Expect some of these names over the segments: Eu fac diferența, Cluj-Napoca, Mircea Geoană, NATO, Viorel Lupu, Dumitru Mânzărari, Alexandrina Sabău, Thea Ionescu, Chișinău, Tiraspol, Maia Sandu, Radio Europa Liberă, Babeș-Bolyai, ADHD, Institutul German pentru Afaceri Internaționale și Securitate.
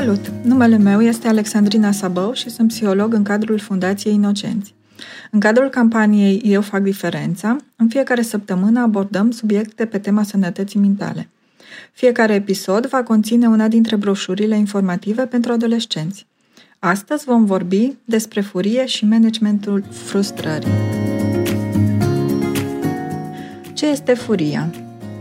Salut! Numele meu este Alexandrina Sabău și sunt psiholog în cadrul Fundației Inocenți. În cadrul campaniei Eu fac diferența, în fiecare săptămână abordăm subiecte pe tema sănătății mentale. Fiecare episod va conține una dintre broșurile informative pentru adolescenți. Astăzi vom vorbi despre furie și managementul frustrării. Ce este furia?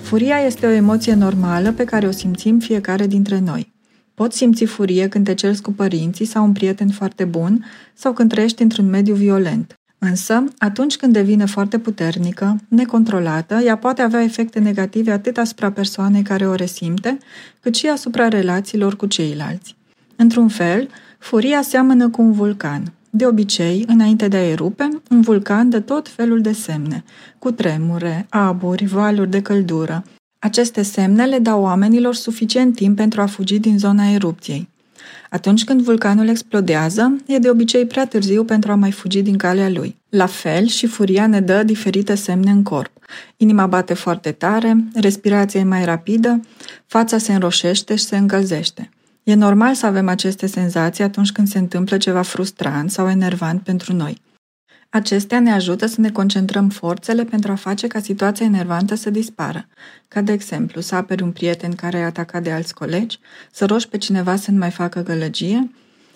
Furia este o emoție normală pe care o simțim fiecare dintre noi. Poți simți furie când te ceri cu părinții sau un prieten foarte bun sau când trăiești într-un mediu violent. Însă, atunci când devine foarte puternică, necontrolată, ea poate avea efecte negative atât asupra persoanei care o resimte, cât și asupra relațiilor cu ceilalți. Într-un fel, furia seamănă cu un vulcan. De obicei, înainte de a erupe, un vulcan dă tot felul de semne, cu tremure, aburi, valuri de căldură. Aceste semne le dau oamenilor suficient timp pentru a fugi din zona erupției. Atunci când vulcanul explodează, e de obicei prea târziu pentru a mai fugi din calea lui. La fel și furia ne dă diferite semne în corp. Inima bate foarte tare, respirația e mai rapidă, fața se înroșește și se încălzește. E normal să avem aceste senzații atunci când se întâmplă ceva frustrant sau enervant pentru noi. Acestea ne ajută să ne concentrăm forțele pentru a face ca situația enervantă să dispară, ca de exemplu să aperi un prieten care e atacat de alți colegi, să rogi pe cineva să nu mai facă gălăgie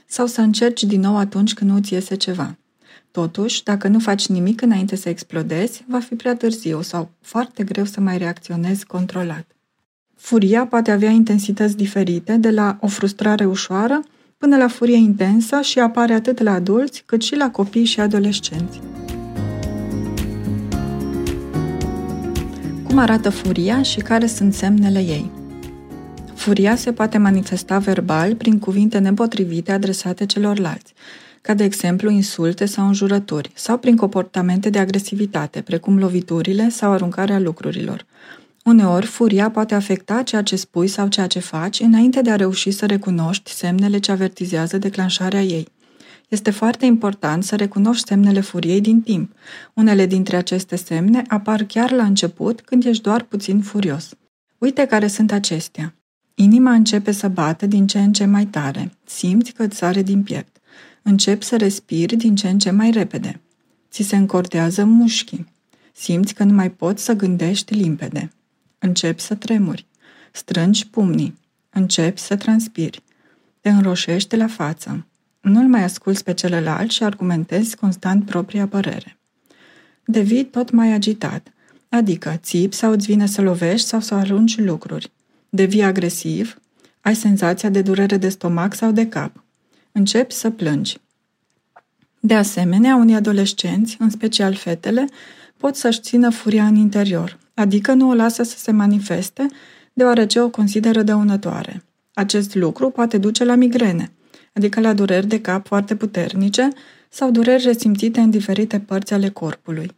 sau să încerci din nou atunci când nu-ți iese ceva. Totuși, dacă nu faci nimic înainte să explodezi, va fi prea târziu sau foarte greu să mai reacționezi controlat. Furia poate avea intensități diferite, de la o frustrare ușoară până la furie intensă și apare atât la adulți, cât și la copii și adolescenți. Cum arată furia și care sunt semnele ei? Furia se poate manifesta verbal prin cuvinte nepotrivite adresate celorlalți, ca de exemplu insulte sau înjurături, sau prin comportamente de agresivitate, precum loviturile sau aruncarea lucrurilor. Uneori, furia poate afecta ceea ce spui sau ceea ce faci înainte de a reuși să recunoști semnele ce avertizează declanșarea ei. Este foarte important să recunoști semnele furiei din timp. Unele dintre aceste semne apar chiar la început, când ești doar puțin furios. Uite care sunt acestea. Inima începe să bată din ce în ce mai tare. Simți că îți sare din piept. Începi să respiri din ce în ce mai repede. Ți se încordează mușchii. Simți că nu mai poți să gândești limpede. Începi să tremuri, strângi pumnii, începi să transpiri, te înroșești la față, nu-l mai asculți pe celălalt și argumentezi constant propria părere. Devii tot mai agitat, adică țipi sau îți vine să lovești sau să arunci lucruri. Devii agresiv, ai senzația de durere de stomac sau de cap, începi să plângi. De asemenea, unii adolescenți, în special fetele, pot să-și țină furia în interior, adică nu o lasă să se manifeste, deoarece o consideră dăunătoare. Acest lucru poate duce la migrene, adică la dureri de cap foarte puternice sau dureri resimțite în diferite părți ale corpului.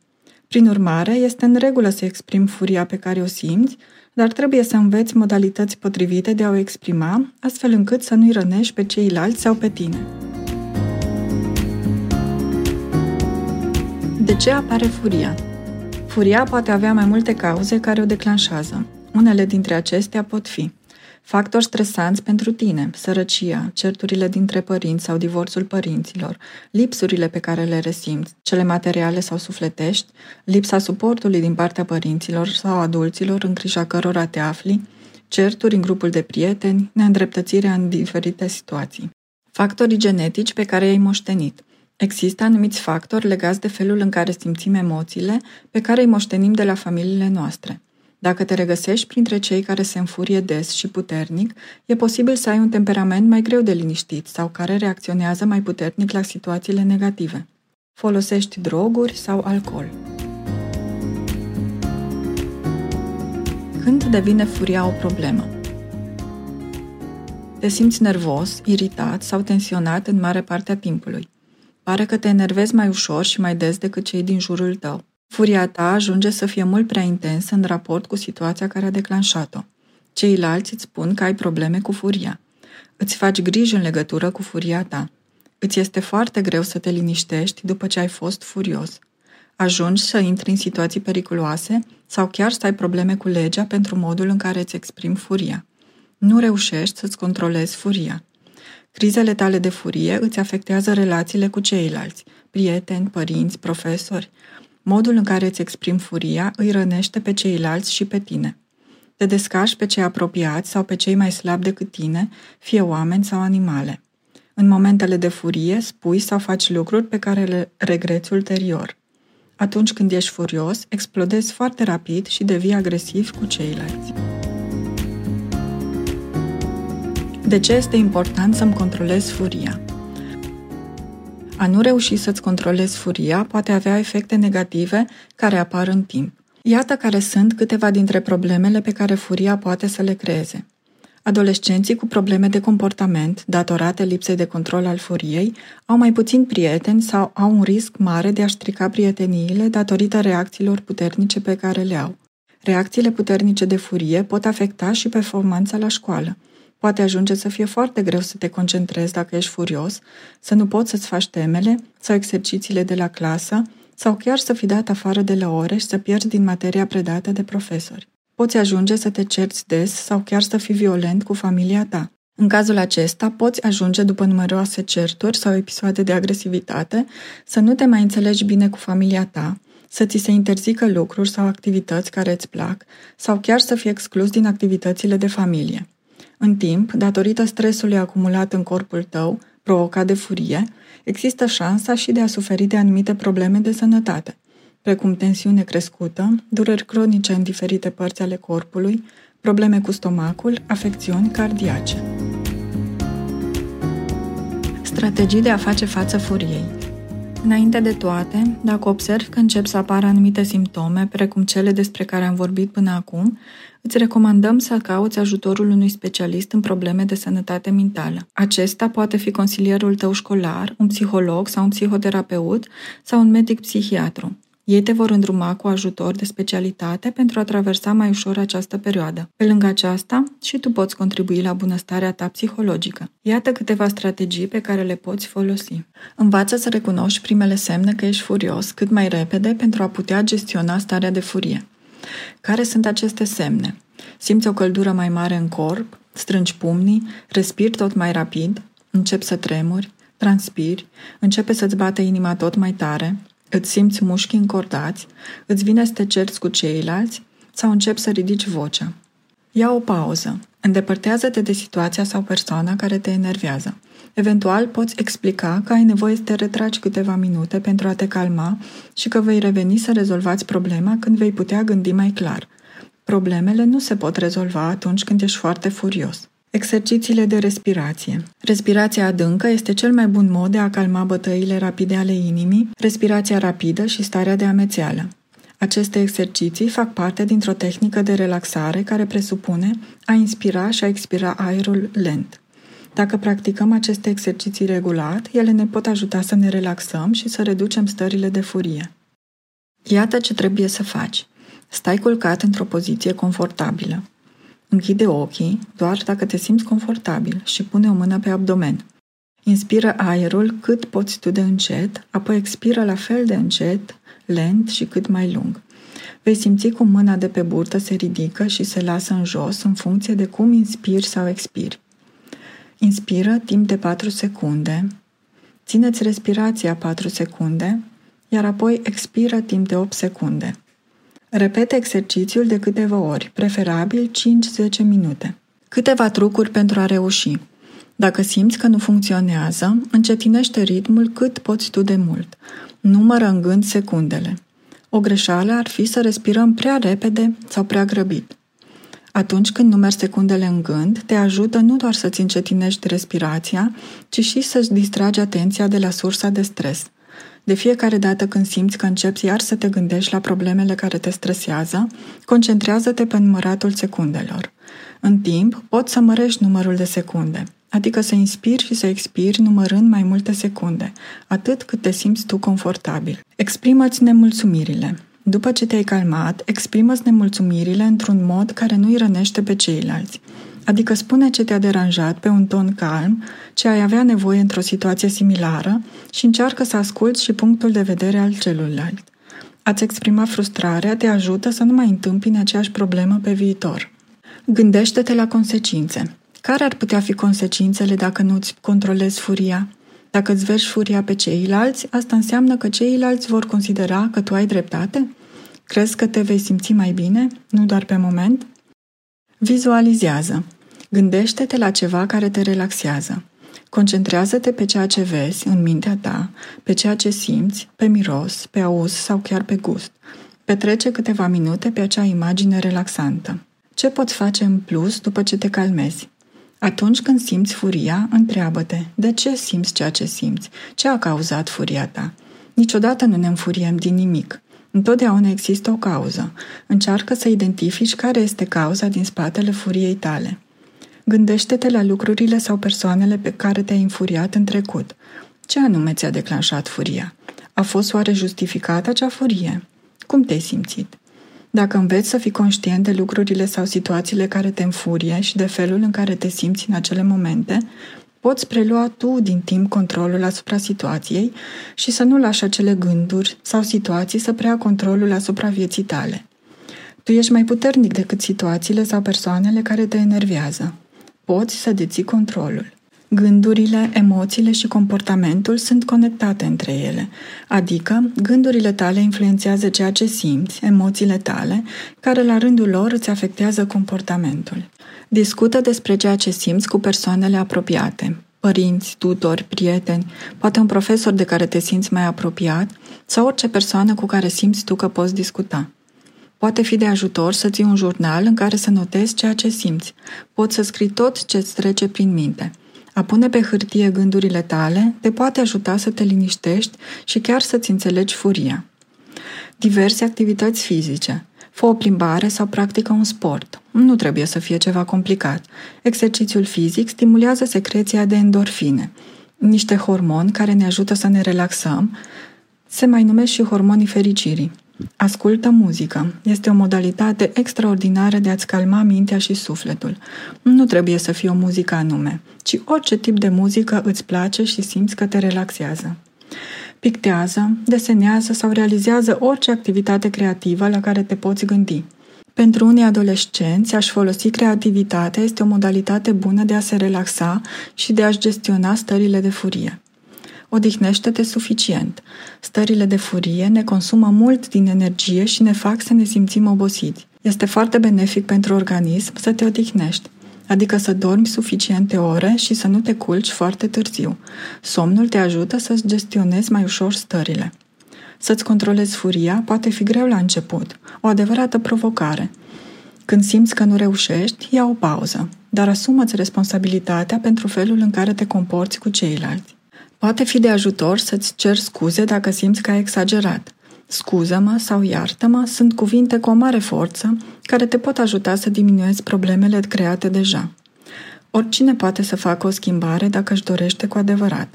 Prin urmare, este în regulă să exprimi furia pe care o simți, dar trebuie să înveți modalități potrivite de a o exprima, astfel încât să nu-i rănești pe ceilalți sau pe tine. De ce apare furia? Furia poate avea mai multe cauze care o declanșează. Unele dintre acestea pot fi factori stresanți pentru tine, sărăcia, certurile dintre părinți sau divorțul părinților, lipsurile pe care le resimți, cele materiale sau sufletești, lipsa suportului din partea părinților sau adulților în grija cărora te afli, certuri în grupul de prieteni, neîndreptățirea în diferite situații. Factorii genetici pe care i-ai moștenit. Există anumiți factori legați de felul în care simțim emoțiile pe care îi moștenim de la familiile noastre. Dacă te regăsești printre cei care se înfurie des și puternic, e posibil să ai un temperament mai greu de liniștit sau care reacționează mai puternic la situațiile negative. Folosești droguri sau alcool. Când devine furia o problemă? Te simți nervos, iritat sau tensionat în mare parte a timpului. Pare că te enervezi mai ușor și mai des decât cei din jurul tău. Furia ta ajunge să fie mult prea intensă în raport cu situația care a declanșat-o. Ceilalți îți spun că ai probleme cu furia. Îți faci griji în legătură cu furia ta. Îți este foarte greu să te liniștești după ce ai fost furios. Ajungi să intri în situații periculoase sau chiar să ai probleme cu legea pentru modul în care îți exprimi furia. Nu reușești să-ți controlezi furia. Crizele tale de furie îți afectează relațiile cu ceilalți, prieteni, părinți, profesori. Modul în care îți exprimi furia îi rănește pe ceilalți și pe tine. Te descarci pe cei apropiați sau pe cei mai slabi decât tine, fie oameni sau animale. În momentele de furie spui sau faci lucruri pe care le regreți ulterior. Atunci când ești furios, explodezi foarte rapid și devii agresiv cu ceilalți. De ce este important să-mi controlez furia? A nu reuși să-ți controlezi furia poate avea efecte negative care apar în timp. Iată care sunt câteva dintre problemele pe care furia poate să le creeze. Adolescenții cu probleme de comportament, datorate lipsei de control al furiei, au mai puțin prieteni sau au un risc mare de a strica prieteniile datorită reacțiilor puternice pe care le au. Reacțiile puternice de furie pot afecta și performanța la școală. Poate ajunge să fie foarte greu să te concentrezi dacă ești furios, să nu poți să-ți faci temele sau exercițiile de la clasă sau chiar să fii dat afară de la ore și să pierzi din materia predată de profesori. Poți ajunge să te cerți des sau chiar să fii violent cu familia ta. În cazul acesta, poți ajunge după numeroase certuri sau episoade de agresivitate să nu te mai înțelegi bine cu familia ta, să ți se interzică lucruri sau activități care îți plac sau chiar să fii exclus din activitățile de familie. În timp, datorită stresului acumulat în corpul tău, provocat de furie, există șansa și de a suferi de anumite probleme de sănătate, precum tensiune crescută, dureri cronice în diferite părți ale corpului, probleme cu stomacul, afecțiuni cardiace. Strategii de a face față furiei. Înainte de toate, dacă observi că încep să apară anumite simptome, precum cele despre care am vorbit până acum, îți recomandăm să cauți ajutorul unui specialist în probleme de sănătate mentală. Acesta poate fi consilierul tău școlar, un psiholog sau un psihoterapeut sau un medic psihiatru. Ei te vor îndruma cu ajutor de specialitate pentru a traversa mai ușor această perioadă. Pe lângă aceasta, și tu poți contribui la bunăstarea ta psihologică. Iată câteva strategii pe care le poți folosi. Învață să recunoști primele semne că ești furios cât mai repede pentru a putea gestiona starea de furie. Care sunt aceste semne? Simți o căldură mai mare în corp, strângi pumnii, respiri tot mai rapid, începi să tremuri, transpiri, începe să-ți bată inima tot mai tare, îți simți mușchii încordați, îți vine să te cerți cu ceilalți sau începi să ridici vocea. Ia o pauză. Îndepărtează-te de situația sau persoana care te enervează. Eventual poți explica că ai nevoie să te retragi câteva minute pentru a te calma și că vei reveni să rezolvați problema când vei putea gândi mai clar. Problemele nu se pot rezolva atunci când ești foarte furios. Exercițiile de respirație. Respirația adâncă este cel mai bun mod de a calma bătăile rapide ale inimii, respirația rapidă și starea de amețeală. Aceste exerciții fac parte dintr-o tehnică de relaxare care presupune a inspira și a expira aerul lent. Dacă practicăm aceste exerciții regulat, ele ne pot ajuta să ne relaxăm și să reducem stările de furie. Iată ce trebuie să faci. Stai culcat într-o poziție confortabilă. Închide ochii doar dacă te simți confortabil și pune o mână pe abdomen. Inspiră aerul cât poți tu de încet, apoi expiră la fel de încet, lent și cât mai lung. Vei simți cum mâna de pe burtă se ridică și se lasă în jos în funcție de cum inspiri sau expiri. Inspiră timp de 4 secunde, țineți respirația 4 secunde, iar apoi expiră timp de 8 secunde. Repete exercițiul de câteva ori, preferabil 5-10 minute. Câteva trucuri pentru a reuși. Dacă simți că nu funcționează, încetinește ritmul cât poți tu de mult. Numără în gând secundele. O greșeală ar fi să respirăm prea repede sau prea grăbit. Atunci când numeri secundele în gând, te ajută nu doar să-ți încetinești respirația, ci și să-ți distragi atenția de la sursa de stres. De fiecare dată când simți că începi iar să te gândești la problemele care te stresează, concentrează-te pe număratul secundelor. În timp, poți să mărești numărul de secunde, adică să inspiri și să expiri numărând mai multe secunde, atât cât te simți tu confortabil. Exprimă-ți nemulțumirile. După ce te-ai calmat, exprimă-ți nemulțumirile într-un mod care nu îi rănește pe ceilalți. Adică spune ce te-a deranjat pe un ton calm, ce ai avea nevoie într-o situație similară și încearcă să asculți și punctul de vedere al celuilalt. A-ți exprima frustrarea te ajută să nu mai întâmpini aceeași problemă pe viitor. Gândește-te la consecințe. Care ar putea fi consecințele dacă nu-ți controlezi furia? Dacă îți vergi furia pe ceilalți, asta înseamnă că ceilalți vor considera că tu ai dreptate? Crezi că te vei simți mai bine, nu doar pe moment? Vizualizează. Gândește-te la ceva care te relaxează. Concentrează-te pe ceea ce vezi în mintea ta, pe ceea ce simți, pe miros, pe auz sau chiar pe gust. Petrece câteva minute pe acea imagine relaxantă. Ce poți face în plus după ce te calmezi? Atunci când simți furia, întreabă-te, de ce simți ceea ce simți? Ce a cauzat furia ta? Niciodată nu ne înfuriem din nimic. Întotdeauna există o cauză. Încearcă să identifici care este cauza din spatele furiei tale. Gândește-te la lucrurile sau persoanele pe care te-ai înfuriat în trecut. Ce anume ți-a declanșat furia? A fost oare justificată acea furie? Cum te-ai simțit? Dacă înveți să fii conștient de lucrurile sau situațiile care te înfurie și de felul în care te simți în acele momente, poți prelua tu din timp controlul asupra situației și să nu lași acele gânduri sau situații să preia controlul asupra vieții tale. Tu ești mai puternic decât situațiile sau persoanele care te enervează. Poți să deții controlul. Gândurile, emoțiile și comportamentul sunt conectate între ele, adică gândurile tale influențează ceea ce simți, emoțiile tale, care la rândul lor îți afectează comportamentul. Discută despre ceea ce simți cu persoanele apropiate, părinți, tutori, prieteni, poate un profesor de care te simți mai apropiat sau orice persoană cu care simți tu că poți discuta. Poate fi de ajutor să ții un jurnal în care să notezi ceea ce simți. Poți să scrii tot ce îți trece prin minte. A pune pe hârtie gândurile tale te poate ajuta să te liniștești și chiar să-ți înțelegi furia. Diverse activități fizice. Fă o plimbare sau practică un sport. Nu trebuie să fie ceva complicat. Exercițiul fizic stimulează secreția de endorfine, niște hormoni care ne ajută să ne relaxăm. Se mai numesc și hormonii fericirii. Ascultă muzică. Este o modalitate extraordinară de a-ți calma mintea și sufletul. Nu trebuie să fie o muzică anume, ci orice tip de muzică îți place și simți că te relaxează. Pictează, desenează sau realizează orice activitate creativă la care te poți gândi. Pentru unii adolescenți, a-și folosi creativitatea este o modalitate bună de a se relaxa și de a-și gestiona stările de furie. Odihnește-te suficient. Stările de furie ne consumă mult din energie și ne fac să ne simțim obosiți. Este foarte benefic pentru organism să te odihnești, adică să dormi suficiente ore și să nu te culci foarte târziu. Somnul te ajută să-ți gestionezi mai ușor stările. Să-ți controlezi furia poate fi greu la început, o adevărată provocare. Când simți că nu reușești, ia o pauză, dar asumă-ți responsabilitatea pentru felul în care te comporți cu ceilalți. Poate fi de ajutor să-ți ceri scuze dacă simți că ai exagerat. Scuză-mă sau iartă-mă sunt cuvinte cu o mare forță care te pot ajuta să diminuezi problemele create deja. Oricine poate să facă o schimbare dacă își dorește cu adevărat.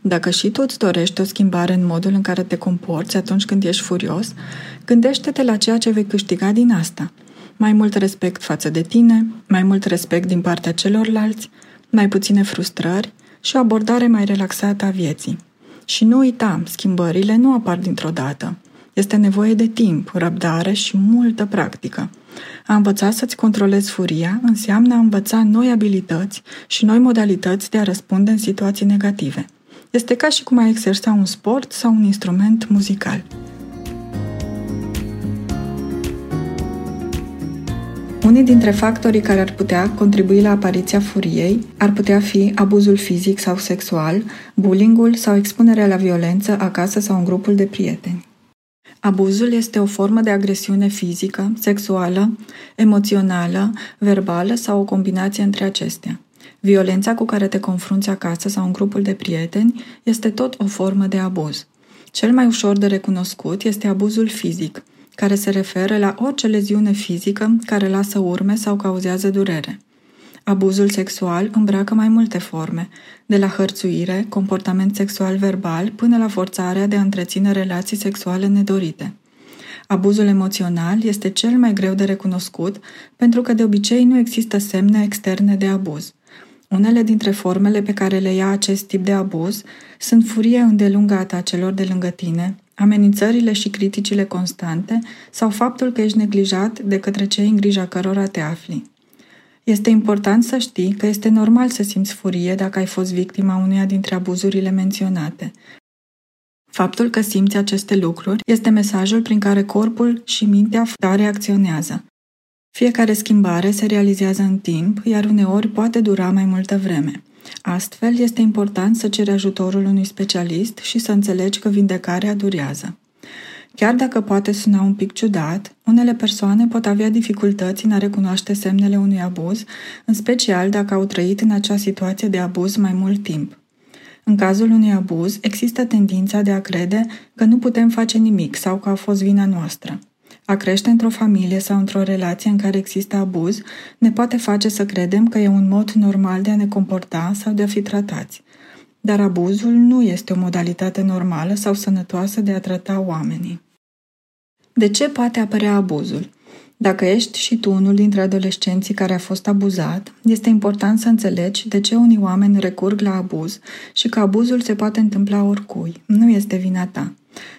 Dacă și tu îți dorești o schimbare în modul în care te comporți atunci când ești furios, gândește-te la ceea ce vei câștiga din asta. Mai mult respect față de tine, mai mult respect din partea celorlalți, mai puține frustrări, și o abordare mai relaxată a vieții. Și nu uita, schimbările nu apar dintr-o dată. Este nevoie de timp, răbdare și multă practică. A învăța să-ți controlezi furia înseamnă a învăța noi abilități și noi modalități de a răspunde în situații negative. Este ca și cum ai exersa un sport sau un instrument muzical. Unii dintre factorii care ar putea contribui la apariția furiei ar putea fi abuzul fizic sau sexual, bullying-ul sau expunerea la violență acasă sau în grupul de prieteni. Abuzul este o formă de agresiune fizică, sexuală, emoțională, verbală sau o combinație între acestea. Violența cu care te confrunți acasă sau în grupul de prieteni este tot o formă de abuz. Cel mai ușor de recunoscut este abuzul fizic, care se referă la orice leziune fizică care lasă urme sau cauzează durere. Abuzul sexual îmbracă mai multe forme, de la hărțuire, comportament sexual verbal, până la forțarea de a întreține relații sexuale nedorite. Abuzul emoțional este cel mai greu de recunoscut pentru că de obicei nu există semne externe de abuz. Unele dintre formele pe care le ia acest tip de abuz sunt furia îndelungată a celor de lângă tine, amenințările și criticile constante sau faptul că ești neglijat de către cei în grija cărora te afli. Este important să știi că este normal să simți furie dacă ai fost victima uneia dintre abuzurile menționate. Faptul că simți aceste lucruri este mesajul prin care corpul și mintea ta reacționează. Fiecare schimbare se realizează în timp, iar uneori poate dura mai multă vreme. Astfel, este important să ceri ajutorul unui specialist și să înțelegi că vindecarea durează. Chiar dacă poate suna un pic ciudat, unele persoane pot avea dificultăți în a recunoaște semnele unui abuz, în special dacă au trăit în acea situație de abuz mai mult timp. În cazul unui abuz, există tendința de a crede că nu putem face nimic sau că a fost vina noastră. A crește într-o familie sau într-o relație în care există abuz ne poate face să credem că e un mod normal de a ne comporta sau de a fi tratați. Dar abuzul nu este o modalitate normală sau sănătoasă de a trata oamenii. De ce poate apărea abuzul? Dacă ești și tu unul dintre adolescenții care a fost abuzat, este important să înțelegi de ce unii oameni recurg la abuz și că abuzul se poate întâmpla oricui. Nu este vina ta.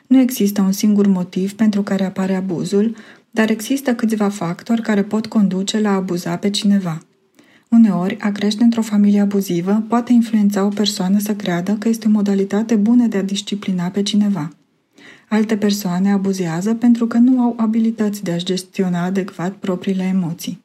Nu există un singur motiv pentru care apare abuzul, dar există câțiva factori care pot conduce la a abuza pe cineva. Uneori, a crește într-o familie abuzivă poate influența o persoană să creadă că este o modalitate bună de a disciplina pe cineva. Alte persoane abuzează pentru că nu au abilități de a-și gestiona adecvat propriile emoții.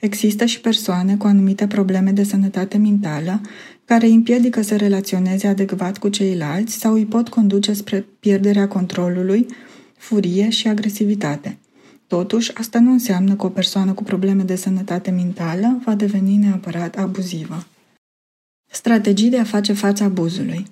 Există și persoane cu anumite probleme de sănătate mentală care îi împiedică să relaționeze adecvat cu ceilalți sau îi pot conduce spre pierderea controlului, furie și agresivitate. Totuși, asta nu înseamnă că o persoană cu probleme de sănătate mentală va deveni neapărat abuzivă. Strategii de a face față abuzului.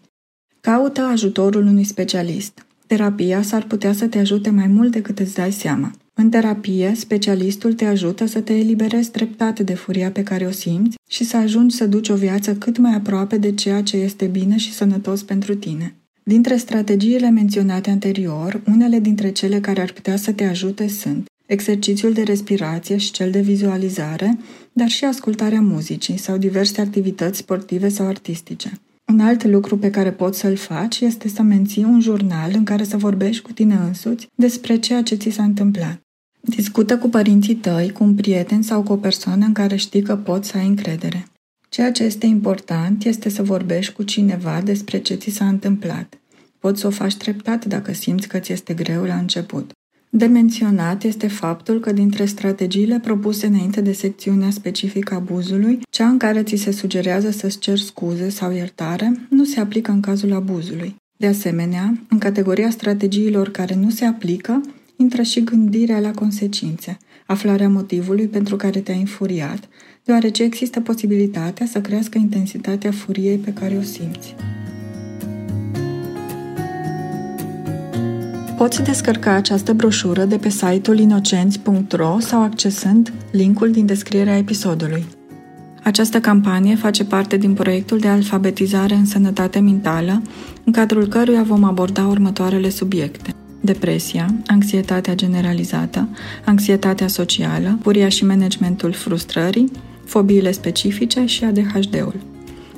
Caută ajutorul unui specialist. Terapia s-ar putea să te ajute mai mult decât îți dai seama. În terapie, specialistul te ajută să te eliberezi treptat de furia pe care o simți și să ajungi să duci o viață cât mai aproape de ceea ce este bine și sănătos pentru tine. Dintre strategiile menționate anterior, unele dintre cele care ar putea să te ajute sunt exercițiul de respirație și cel de vizualizare, dar și ascultarea muzicii sau diverse activități sportive sau artistice. Un alt lucru pe care poți să-l faci este să menții un jurnal în care să vorbești cu tine însuți despre ceea ce ți s-a întâmplat. Discută cu părinții tăi, cu un prieten sau cu o persoană în care știi că poți să ai încredere. Ceea ce este important este să vorbești cu cineva despre ce ți s-a întâmplat. Poți să o faci treptat dacă simți că ți este greu la început. De menționat este faptul că dintre strategiile propuse înainte de secțiunea specifică abuzului, cea în care ți se sugerează să-ți ceri scuze sau iertare, nu se aplică în cazul abuzului. De asemenea, în categoria strategiilor care nu se aplică, intră și gândirea la consecințe, aflarea motivului pentru care te-ai infuriat, deoarece există posibilitatea să crească intensitatea furiei pe care o simți. Poți descărca această broșură de pe site-ul inocenți.ro sau accesând link-ul din descrierea episodului. Această campanie face parte din proiectul de alfabetizare în sănătate mentală, în cadrul căruia vom aborda următoarele subiecte: depresia, anxietatea generalizată, anxietatea socială, furia și managementul frustrării, fobiile specifice și ADHD-ul.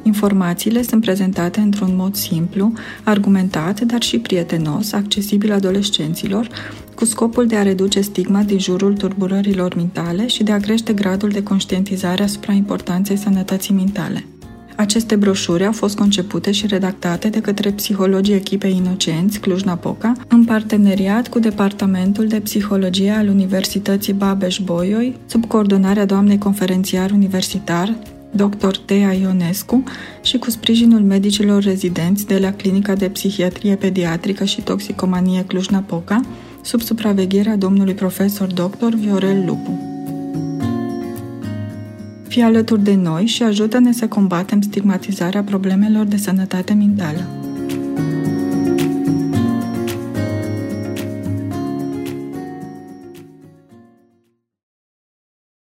Informațiile sunt prezentate într-un mod simplu, argumentat, dar și prietenos, accesibil adolescenților, cu scopul de a reduce stigma din jurul tulburărilor mentale și de a crește gradul de conștientizare asupra importanței sănătății mentale. Aceste broșuri au fost concepute și redactate de către psihologii echipei Inocenți Cluj-Napoca, în parteneriat cu Departamentul de Psihologie al Universității Babeș-Bolyai, sub coordonarea doamnei conferențiar universitar, Dr. Thea Ionescu, și cu sprijinul medicilor rezidenți de la Clinica de Psihiatrie Pediatrică și Toxicomanie Cluj-Napoca, sub supravegherea domnului profesor dr. Viorel Lupu. Fii alături de noi și ajută-ne să combatem stigmatizarea problemelor de sănătate mentală.